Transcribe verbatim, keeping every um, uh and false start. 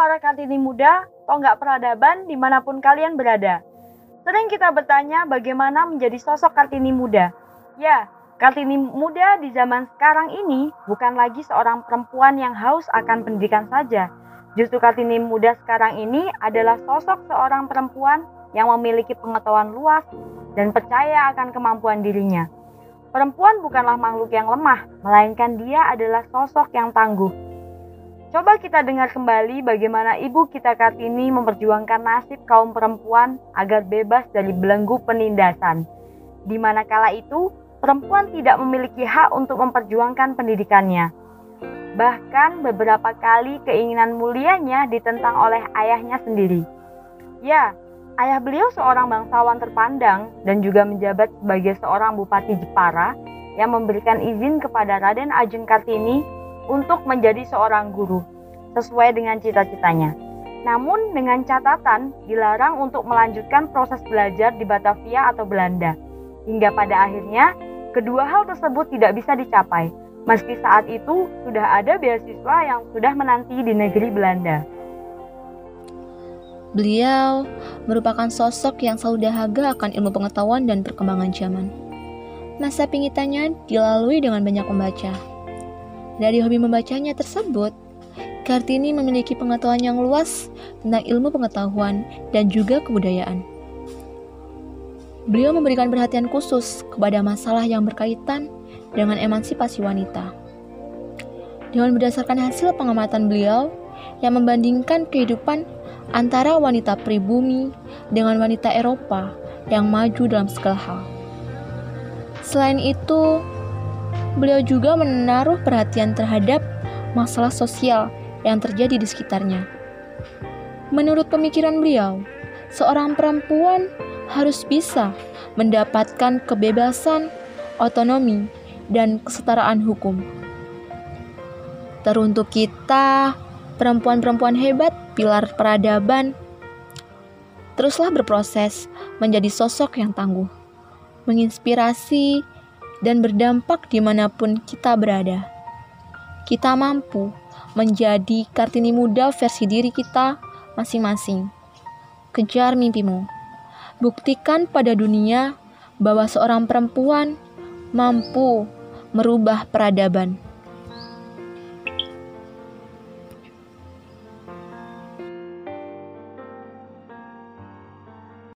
para Kartini muda, tonggak peradaban dimanapun kalian berada. Sering kita bertanya bagaimana menjadi sosok Kartini muda. Ya, Kartini muda di zaman sekarang ini bukan lagi seorang perempuan yang haus akan pendidikan saja. Justru Kartini muda sekarang ini adalah sosok seorang perempuan yang memiliki pengetahuan luas dan percaya akan kemampuan dirinya. Perempuan bukanlah makhluk yang lemah, melainkan dia adalah sosok yang tangguh. Coba kita dengar kembali bagaimana ibu kita Kartini memperjuangkan nasib kaum perempuan agar bebas dari belenggu penindasan. Di mana kala itu, perempuan tidak memiliki hak untuk memperjuangkan pendidikannya. Bahkan beberapa kali keinginan mulianya ditentang oleh ayahnya sendiri. Ya, ayah beliau seorang bangsawan terpandang dan juga menjabat sebagai seorang Bupati Jepara yang memberikan izin kepada Raden Ajeng Kartini untuk menjadi seorang guru sesuai dengan cita-citanya. Namun dengan catatan dilarang untuk melanjutkan proses belajar di Batavia atau Belanda. Hingga pada akhirnya kedua hal tersebut tidak bisa dicapai. Meski saat itu sudah ada beasiswa yang sudah menanti di negeri Belanda. Beliau merupakan sosok yang selalu dahaga akan ilmu pengetahuan dan perkembangan zaman. Masa pingitannya dilalui dengan banyak membaca. Dari hobi membacanya tersebut, Kartini memiliki pengetahuan yang luas tentang ilmu pengetahuan dan juga kebudayaan. Beliau memberikan perhatian khusus kepada masalah yang berkaitan dengan emansipasi wanita. Dengan berdasarkan hasil pengamatan beliau yang membandingkan kehidupan antara wanita pribumi dengan wanita Eropa yang maju dalam segala hal. Selain itu, beliau juga menaruh perhatian terhadap masalah sosial yang terjadi di sekitarnya. Menurut pemikiran beliau, seorang perempuan harus bisa mendapatkan kebebasan, otonomi, dan kesetaraan hukum. Teruntuk kita, perempuan-perempuan hebat, pilar peradaban, teruslah berproses menjadi sosok yang tangguh, menginspirasi dan berdampak dimanapun kita berada. Kita mampu menjadi Kartini muda versi diri kita masing-masing. Kejar mimpimu, buktikan pada dunia bahwa seorang perempuan mampu merubah peradaban.